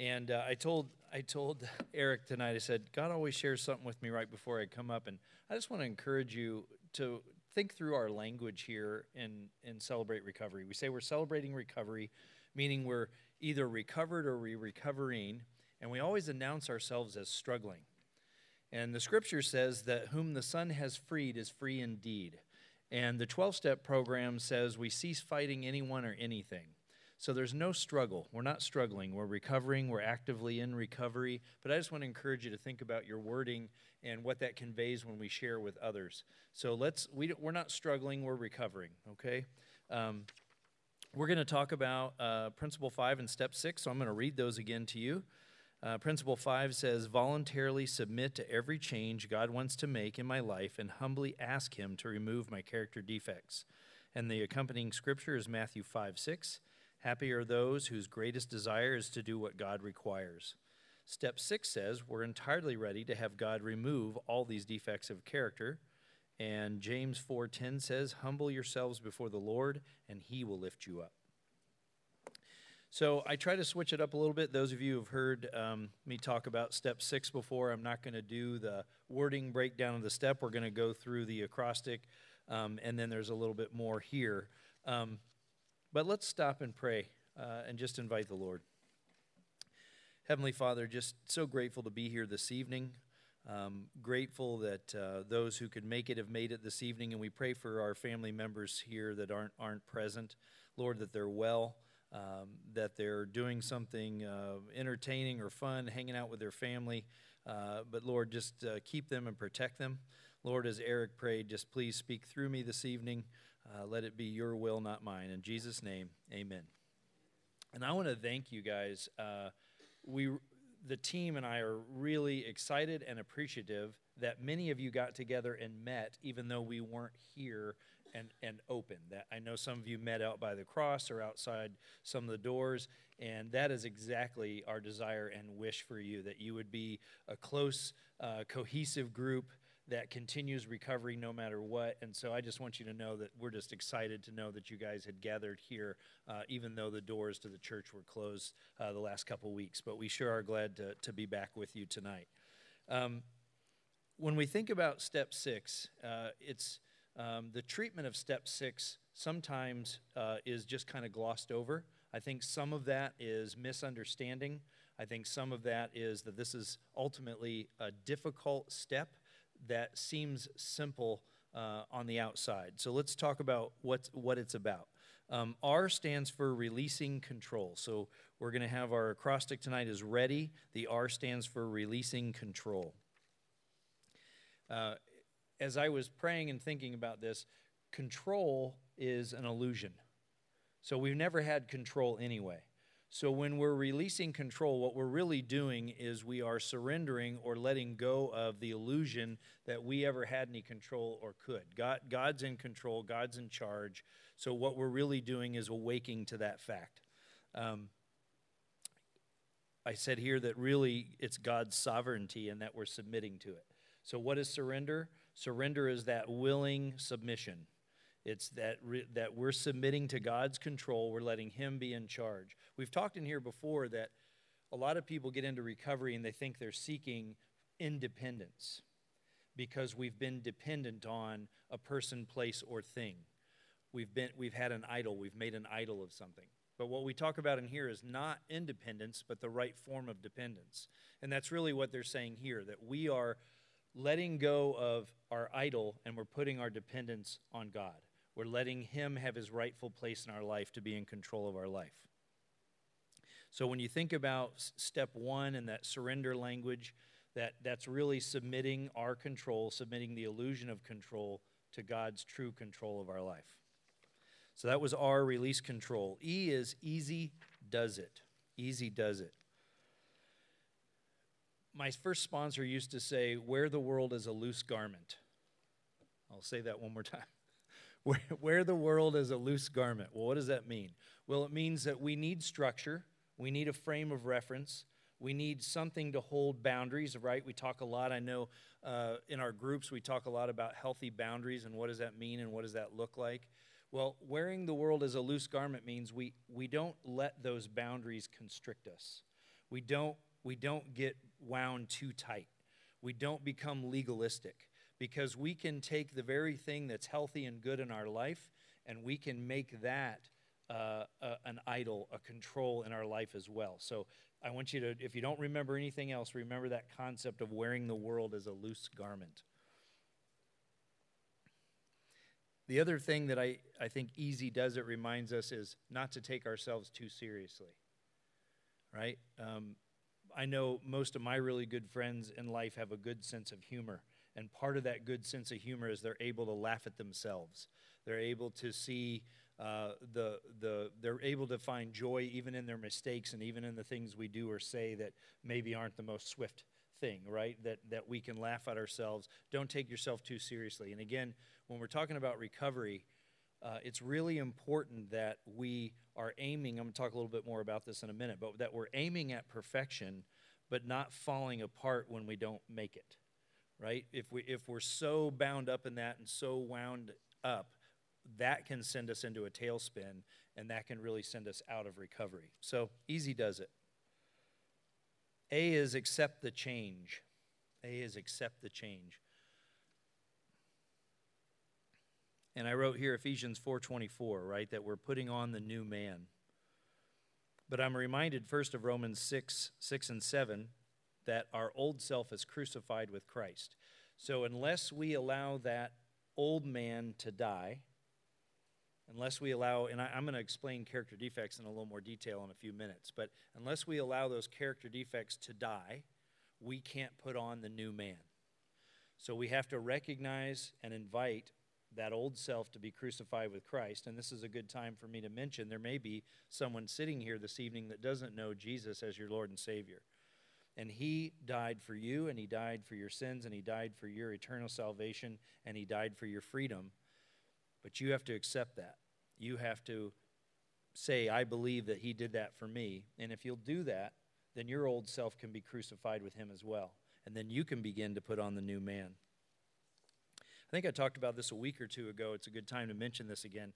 And I told Eric tonight, I said, God always shares something with me right before I come up. And I just want to encourage you to think through our language here in Celebrate Recovery. We say we're celebrating recovery, meaning we're either recovered or we're recovering. And we always announce ourselves as struggling. And the scripture says that whom the Son has freed is free indeed. And the 12-step program says we cease fighting anyone or anything. So there's no struggle. We're not struggling. We're recovering. We're actively in recovery. But I just want to encourage you to think about your wording and what that conveys when we share with others. So we're not struggling. We're recovering, okay? We're going to talk about Principle 5 and Step 6, so I'm going to read those again to you. Principle 5 says, voluntarily submit to every change God wants to make in my life and humbly ask him to remove my character defects. And the accompanying scripture is Matthew 5:6. Happy are those whose greatest desire is to do what God requires. Step 6 says, we're entirely ready to have God remove all these defects of character. And James 4:10 says, humble yourselves before the Lord and he will lift you up. So I try to switch it up a little bit. Those of you who have heard me talk about Step 6 before, I'm not going to do the wording breakdown of the step. We're going to go through the acrostic, and then there's a little bit more here. But let's stop and pray and just invite the Lord. Heavenly Father, just so grateful to be here this evening. Grateful that those who could make it have made it this evening, and we pray for our family members here that aren't present. Lord, that they're well. That they're doing something entertaining or fun, hanging out with their family. But, Lord, just keep them and protect them. Lord, as Eric prayed, just please speak through me this evening. Let it be your will, not mine. In Jesus' name, amen. And I want to thank you guys. The team and I are really excited and appreciative that many of you got together and met, even though we weren't here and open. That I know some of you met out by the cross or outside some of the doors, and that is exactly our desire and wish for you, that you would be a close, cohesive group that continues recovery no matter what. And so I just want you to know that we're just excited to know that you guys had gathered here, even though the doors to the church were closed the last couple weeks. But we sure are glad to be back with you tonight. When we think about Step 6, the treatment of Step 6 sometimes is just kind of glossed over. I think some of that is misunderstanding. I think some of that is that this is ultimately a difficult step that seems simple on the outside. So let's talk about what it's about. R stands for releasing control. So we're going to have our acrostic tonight is ready. The R stands for releasing control. As I was praying and thinking about this, control is an illusion. So we've never had control anyway. So when we're releasing control, what we're really doing is we are surrendering or letting go of the illusion that we ever had any control or could. God's in control. God's in charge. So what we're really doing is awaking to that fact. I said here that really it's God's sovereignty and that we're submitting to it. So what is surrender? Surrender is that willing submission. It's that we're submitting to God's control. We're letting him be in charge. We've talked in here before that a lot of people get into recovery and they think they're seeking independence because we've been dependent on a person, place, or thing. We've had an idol. We've made an idol of something. But what we talk about in here is not independence, but the right form of dependence. And that's really what they're saying here, that we are letting go of our idol and we're putting our dependence on God. We're letting him have his rightful place in our life to be in control of our life. So when you think about Step 1 and that surrender language, that's really submitting our control, submitting the illusion of control to God's true control of our life. So that was R, release control. E is easy does it. Easy does it. My first sponsor used to say, wear the world as a loose garment. I'll say that one more time. Wear the world as a loose garment. Well, what does that mean? Well, it means that we need structure. We need a frame of reference. We need something to hold boundaries, right? We talk a lot. I know in our groups we talk a lot about healthy boundaries and what does that mean and what does that look like. Well, wearing the world as a loose garment means we don't let those boundaries constrict us. We don't get wound too tight. We don't become legalistic, because we can take the very thing that's healthy and good in our life, and we can make that an idol, a control in our life as well. So I want you to, if you don't remember anything else, remember that concept of wearing the world as a loose garment. The other thing that I think easy does, it reminds us, is not to take ourselves too seriously, right? I know most of my really good friends in life have a good sense of humor, and part of that good sense of humor is they're able to laugh at themselves. They're able to see they're able to find joy even in their mistakes and even in the things we do or say that maybe aren't the most swift thing, right? That we can laugh at ourselves. Don't take yourself too seriously. And again, when we're talking about recovery, it's really important that we are aiming, I'm going to talk a little bit more about this in a minute, but that we're aiming at perfection, but not falling apart when we don't make it, right? If we're so bound up in that and so wound up, that can send us into a tailspin, and that can really send us out of recovery. So easy does it. A is accept the change. A is accept the change. And I wrote here Ephesians 4:24, right, that we're putting on the new man. But I'm reminded first of Romans 6:6 and 7, that our old self is crucified with Christ. So unless we allow that old man to die, unless we allow, and I'm going to explain character defects in a little more detail in a few minutes, but unless we allow those character defects to die, we can't put on the new man. So we have to recognize and invite that old self to be crucified with Christ. And this is a good time for me to mention, there may be someone sitting here this evening that doesn't know Jesus as your Lord and Savior. And he died for you, and he died for your sins, and he died for your eternal salvation, and he died for your freedom. But you have to accept that. You have to say, I believe that he did that for me. And if you'll do that, then your old self can be crucified with him as well. And then you can begin to put on the new man. I think I talked about this a week or two ago. It's a good time to mention this again.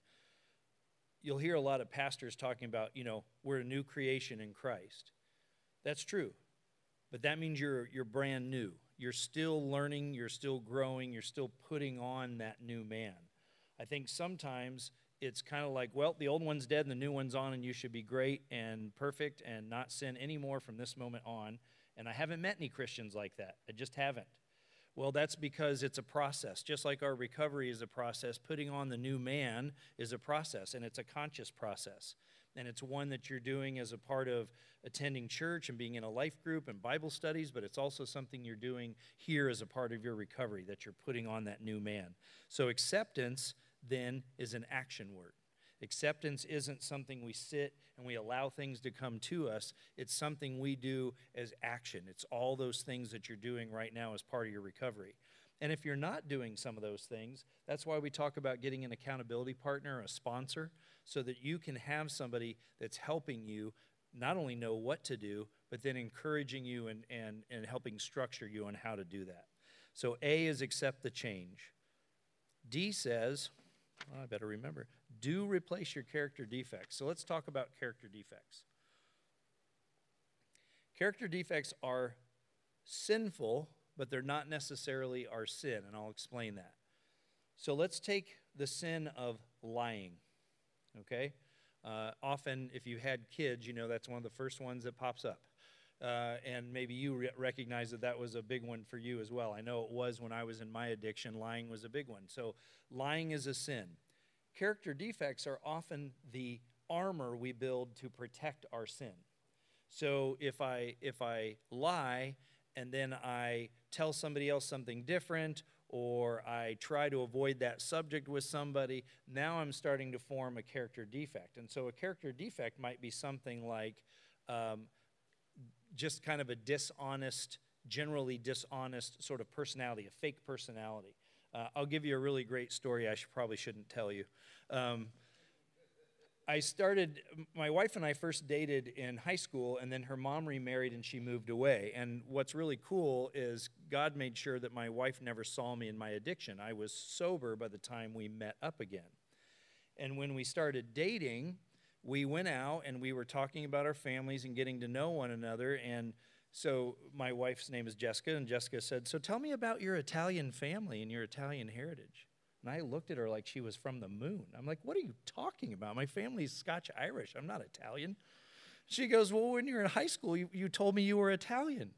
You'll hear a lot of pastors talking about, you know, we're a new creation in Christ. That's true. But that means you're brand new. You're still learning. You're still growing. You're still putting on that new man. I think sometimes it's kind of like, well, the old one's dead and the new one's on, and you should be great and perfect and not sin anymore from this moment on. And I haven't met any Christians like that. I just haven't. Well, that's because it's a process. Just like our recovery is a process, putting on the new man is a process, and it's a conscious process. And it's one that you're doing as a part of attending church and being in a life group and Bible studies, but it's also something you're doing here as a part of your recovery, that you're putting on that new man. So acceptance then is an action word. Acceptance isn't something we sit and we allow things to come to us. It's something we do as action. It's all those things that you're doing right now as part of your recovery. And if you're not doing some of those things, that's why we talk about getting an accountability partner, a sponsor, so that you can have somebody that's helping you not only know what to do, but then encouraging you and helping structure you on how to do that. So A is accept the change. D says, well, I better remember, do replace your character defects. So let's talk about character defects. Character defects are sinful, but they're not necessarily our sin, and I'll explain that. So let's take the sin of lying, okay? Often, if you had kids, you know that's one of the first ones that pops up. And maybe you recognize that that was a big one for you as well. I know it was when I was in my addiction. Lying was a big one. So lying is a sin. Character defects are often the armor we build to protect our sin. So if I lie and then I tell somebody else something different, or I try to avoid that subject with somebody, now I'm starting to form a character defect. And so a character defect might be something like just kind of a dishonest, generally dishonest sort of personality, a fake personality. I'll give you a really great story I probably shouldn't tell you. My wife and I first dated in high school, and then her mom remarried and she moved away. And what's really cool is God made sure that my wife never saw me in my addiction. I was sober by the time we met up again. And when we started dating, we went out and we were talking about our families and getting to know one another. And so my wife's name is Jessica, and Jessica said, so tell me about your Italian family and your Italian heritage. And I looked at her like she was from the moon. I'm like, what are you talking about? My family's Scotch-Irish. I'm not Italian. She goes, well, when you were in high school, you told me you were Italian.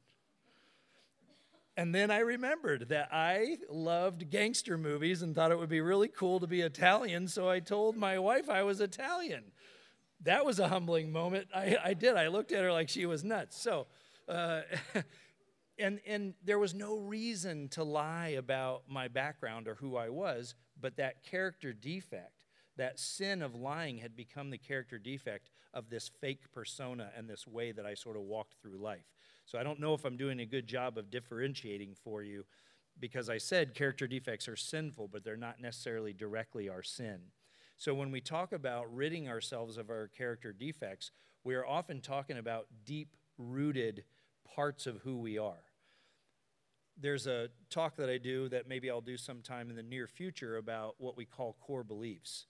And then I remembered that I loved gangster movies and thought it would be really cool to be Italian, so I told my wife I was Italian. That was a humbling moment. I did. I looked at her like she was nuts. So, and there was no reason to lie about my background or who I was, but that character defect, that sin of lying had become the character defect of this fake persona and this way that I sort of walked through life. So I don't know if I'm doing a good job of differentiating for you, because I said character defects are sinful, but they're not necessarily directly our sin. So when we talk about ridding ourselves of our character defects, we are often talking about deep-rooted parts of who we are. There's a talk that I do that maybe I'll do sometime in the near future about what we call core beliefs.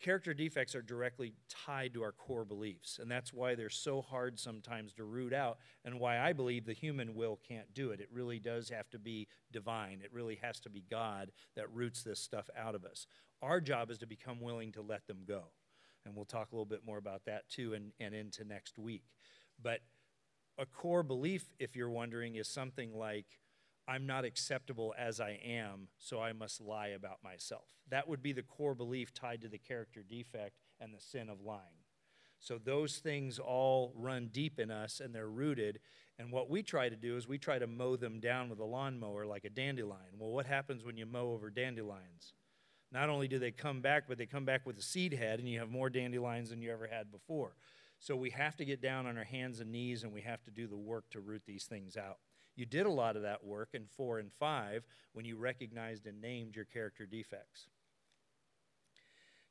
Character defects are directly tied to our core beliefs, and that's why they're so hard sometimes to root out, and why I believe the human will can't do it. It really does have to be divine. It really has to be God that roots this stuff out of us. Our job is to become willing to let them go, and we'll talk a little bit more about that too and into next week. But a core belief, if you're wondering, is something like, I'm not acceptable as I am, so I must lie about myself. That would be the core belief tied to the character defect and the sin of lying. So those things all run deep in us, and they're rooted. And what we try to do is we try to mow them down with a lawnmower like a dandelion. Well, what happens when you mow over dandelions? Not only do they come back, but they come back with a seed head, and you have more dandelions than you ever had before. So we have to get down on our hands and knees, and we have to do the work to root these things out. You did a lot of that work in 4 and 5 when you recognized and named your character defects.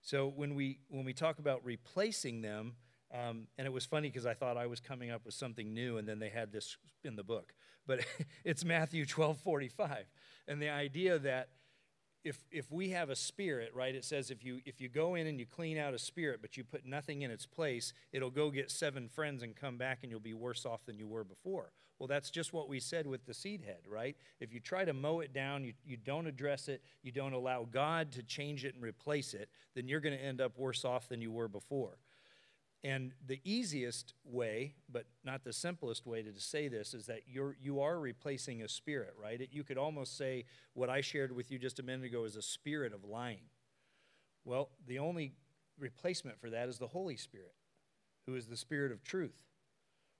So when we talk about replacing them, and it was funny because I thought I was coming up with something new, and then they had this in the book. But it's Matthew 12:45, and the idea that if we have a spirit, right, it says if you go in and you clean out a spirit, but you put nothing in its place, it'll go get 7 friends and come back, and you'll be worse off than you were before. Well, that's just what we said with the seed head, right? If you try to mow it down, you don't address it, you don't allow God to change it and replace it, then you're going to end up worse off than you were before. And the easiest way, but not the simplest way to say this, is that you are replacing a spirit, right? You could almost say what I shared with you just a minute ago is a spirit of lying. Well, the only replacement for that is the Holy Spirit, who is the Spirit of truth,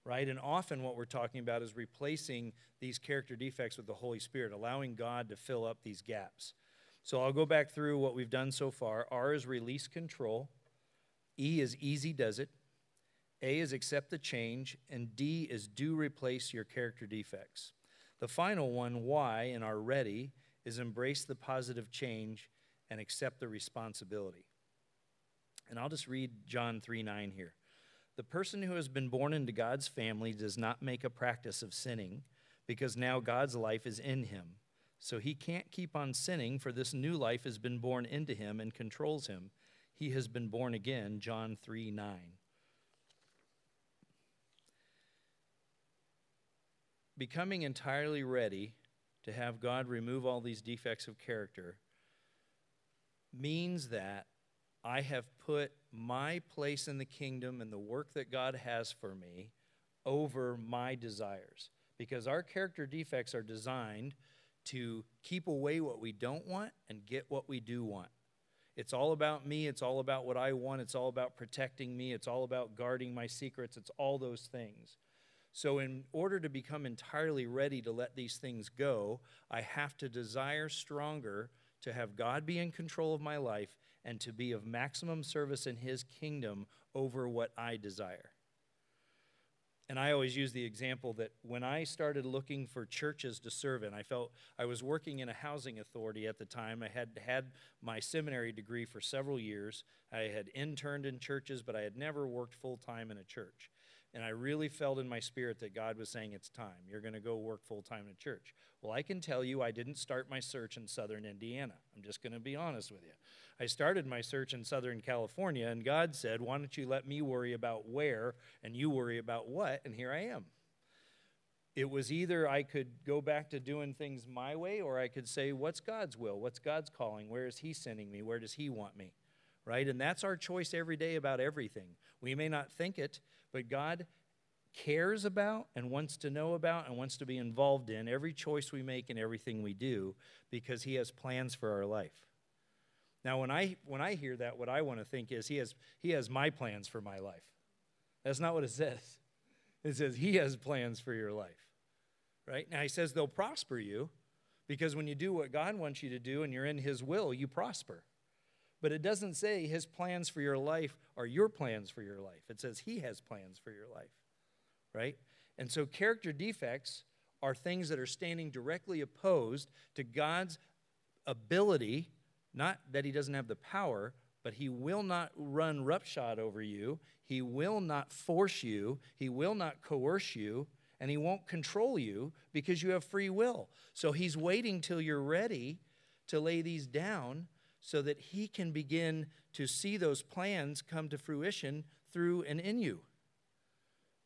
right? And often what we're talking about is replacing these character defects with the Holy Spirit, allowing God to fill up these gaps. So I'll go back through what we've done so far. R is release control. E is easy does it, A is accept the change, and D is do replace your character defects. The final one, Y, in our ready, is embrace the positive change and accept the responsibility. And I'll just read John 3:9 here. The person who has been born into God's family does not make a practice of sinning, because now God's life is in him. So he can't keep on sinning, for this new life has been born into him and controls him. He has been born again, John 3:9. Becoming entirely ready to have God remove all these defects of character means that I have put my place in the kingdom and the work that God has for me over my desires. Because our character defects are designed to keep away what we don't want and get what we do want. It's all about me. It's all about what I want. It's all about protecting me. It's all about guarding my secrets. It's all those things. So in order to become entirely ready to let these things go, I have to desire stronger to have God be in control of my life and to be of maximum service in his kingdom over what I desire. And I always use the example that when I started looking for churches to serve in, I was working in a housing authority at the time. I had my seminary degree for several years. I had interned in churches, but I had never worked full-time in a church. And I really felt in my spirit that God was saying, it's time. You're going to go work full-time in church. Well, I can tell you I didn't start my search in southern Indiana. I'm just going to be honest with you. I started my search in southern California, and God said, why don't you let me worry about where, and you worry about what, and here I am. It was either I could go back to doing things my way, or I could say, what's God's will? What's God's calling? Where is he sending me? Where does he want me? Right? And that's our choice every day about everything. We may not think it, but God cares about and wants to know about and wants to be involved in every choice we make and everything we do, because he has plans for our life. Now, when I hear that, what I want to think is he has my plans for my life. That's not what it says. It says he has plans for your life, right? Now, he says they'll prosper you, because when you do what God wants you to do and you're in his will, you prosper. But it doesn't say his plans for your life are your plans for your life. It says he has plans for your life, right? And so character defects are things that are standing directly opposed to God's ability, not that he doesn't have the power, but he will not run roughshod over you. He will not force you. He will not coerce you. And he won't control you, because you have free will. So he's waiting till you're ready to lay these down, so that he can begin to see those plans come to fruition through and in you.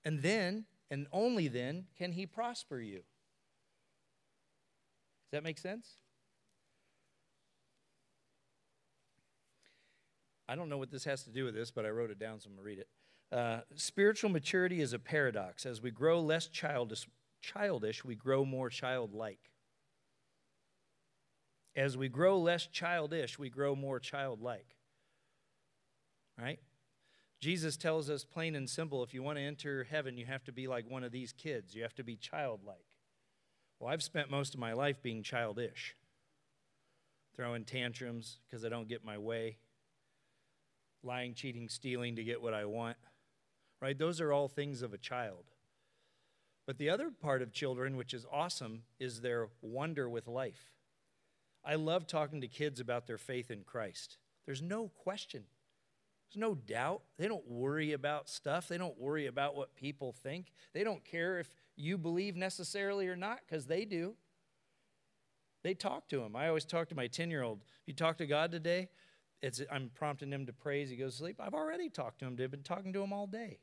And then, and only then, can he prosper you. Does that make sense? I don't know what this has to do with this, but I wrote it down, so I'm going to read it. Spiritual maturity is a paradox. As we grow less childish, we grow more childlike. As we grow less childish, we grow more childlike, right? Jesus tells us plain and simple, if you want to enter heaven, you have to be like one of these kids. You have to be childlike. Well, I've spent most of my life being childish, throwing tantrums because I don't get my way, lying, cheating, stealing to get what I want, right? Those are all things of a child. But the other part of children, which is awesome, is their wonder with life. I love talking to kids about their faith in Christ. There's no question. There's no doubt. They don't worry about stuff. They don't worry about what people think. They don't care if you believe necessarily or not, because they do. They talk to him. I always talk to my 10-year-old. If you talk to God today, I'm prompting him to praise. He goes to sleep. I've already talked to him. I've been talking to him all day.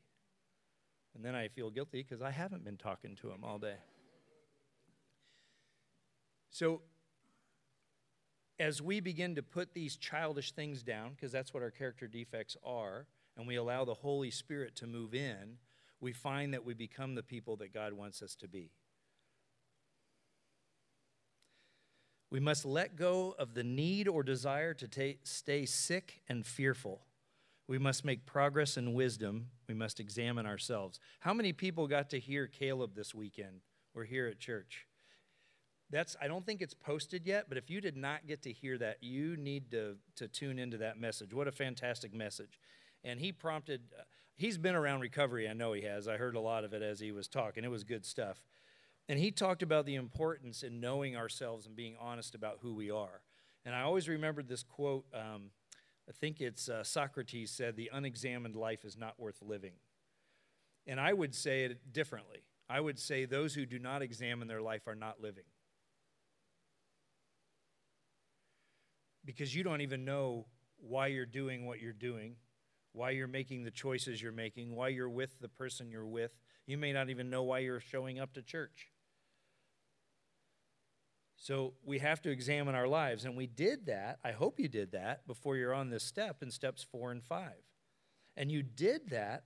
And then I feel guilty because I haven't been talking to him all day. So, as we begin to put these childish things down, because that's what our character defects are, and we allow the Holy Spirit to move in, we find that we become the people that God wants us to be. We must let go of the need or desire to stay sick and fearful. We must make progress in wisdom. We must examine ourselves. How many people got to hear Caleb this weekend? We're here at church. I don't think it's posted yet, but if you did not get to hear that, you need to tune into that message. What a fantastic message. And he prompted, he's been around recovery, I know he has. I heard a lot of it as he was talking. It was good stuff. And he talked about the importance in knowing ourselves and being honest about who we are. And I always remembered this quote, I think it's Socrates said, the unexamined life is not worth living. And I would say it differently. I would say those who do not examine their life are not living. Because you don't even know why you're doing what you're doing, why you're making the choices you're making, why you're with the person you're with. You may not even know why you're showing up to church. So we have to examine our lives. And we did that, I hope you did that, before you're on this step in steps 4 and 5. And you did that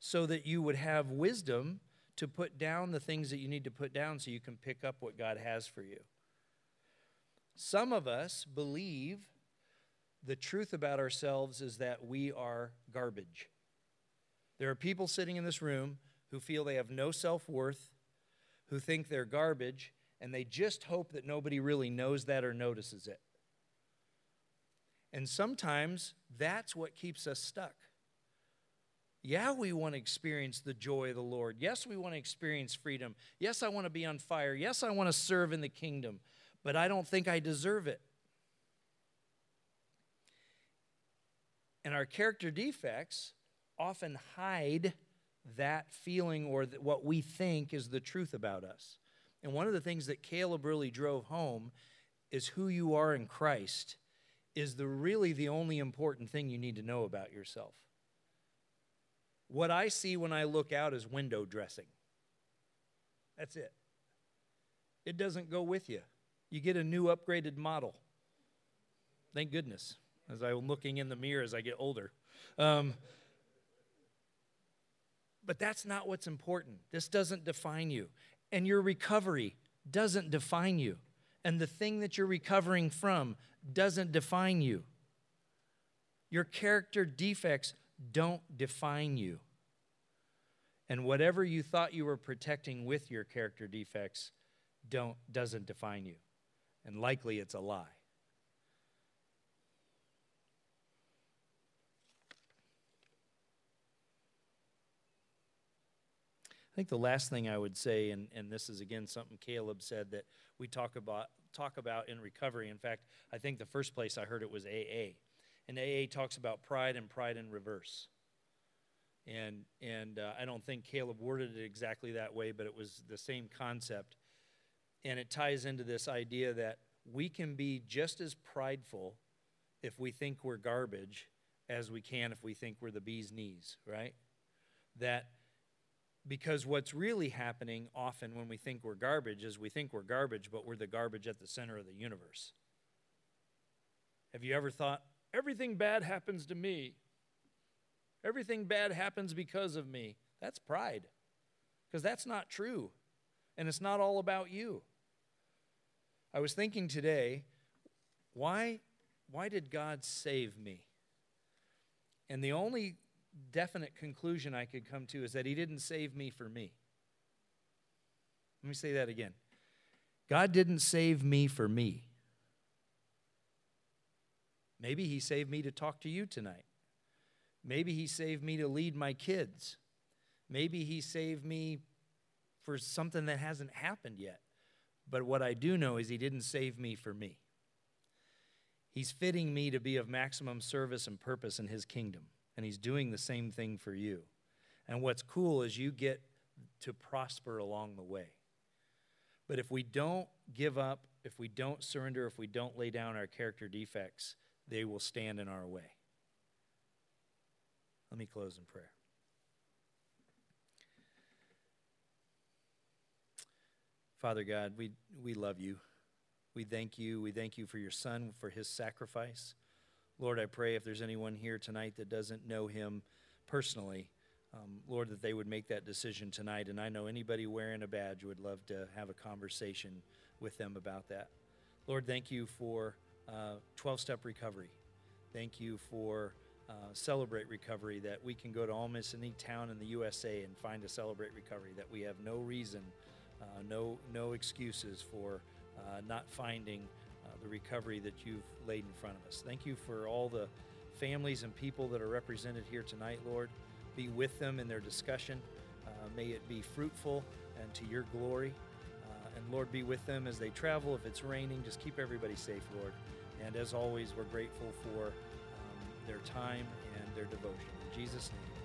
so that you would have wisdom to put down the things that you need to put down so you can pick up what God has for you. Some of us believe the truth about ourselves is that we are garbage. There are people sitting in this room who feel they have no self-worth, who think they're garbage, and they just hope that nobody really knows that or notices it. And sometimes that's what keeps us stuck. Yeah, we want to experience the joy of the Lord. Yes, we want to experience freedom. Yes, I want to be on fire. Yes, I want to serve in the kingdom. But I don't think I deserve it. And our character defects often hide that feeling or what we think is the truth about us. And one of the things that Caleb really drove home is who you are in Christ is really the only important thing you need to know about yourself. What I see when I look out is window dressing. That's it. It doesn't go with you. You get a new upgraded model. Thank goodness, as I'm looking in the mirror as I get older. But that's not what's important. This doesn't define you. And your recovery doesn't define you. And the thing that you're recovering from doesn't define you. Your character defects don't define you. And whatever you thought you were protecting with your character defects doesn't define you. And likely it's a lie. I think the last thing I would say, and this is again something Caleb said that we talk about in recovery. In fact, I think the first place I heard it was AA. And AA talks about pride and pride in reverse. And I don't think Caleb worded it exactly that way, but it was the same concept. And it ties into this idea that we can be just as prideful if we think we're garbage as we can if we think we're the bee's knees, right? Because what's really happening often when we think we're garbage is we think we're garbage, but we're the garbage at the center of the universe. Have you ever thought, everything bad happens to me? Everything bad happens because of me. That's pride, because that's not true, and it's not all about you. I was thinking today, why did God save me? And the only definite conclusion I could come to is that he didn't save me for me. Let me say that again. God didn't save me for me. Maybe he saved me to talk to you tonight. Maybe he saved me to lead my kids. Maybe he saved me for something that hasn't happened yet. But what I do know is he didn't save me for me. He's fitting me to be of maximum service and purpose in his kingdom. And he's doing the same thing for you. And what's cool is you get to prosper along the way. But if we don't give up, if we don't surrender, if we don't lay down our character defects, they will stand in our way. Let me close in prayer. Father God, we love you. We thank you. We thank you for your son, for his sacrifice. Lord, I pray if there's anyone here tonight that doesn't know him personally, Lord, that they would make that decision tonight. And I know anybody wearing a badge would love to have a conversation with them about that. Lord, thank you for 12-step recovery. Thank you for Celebrate Recovery, that we can go to almost any town in the USA and find a Celebrate Recovery, that we have no reason, no excuses for not finding the recovery that you've laid in front of us. Thank you for all the families and people that are represented here tonight, Lord. Be with them in their discussion. May it be fruitful and to your glory. And Lord, be with them as they travel. If it's raining, just keep everybody safe, Lord. And as always, we're grateful for their time and their devotion. In Jesus' name.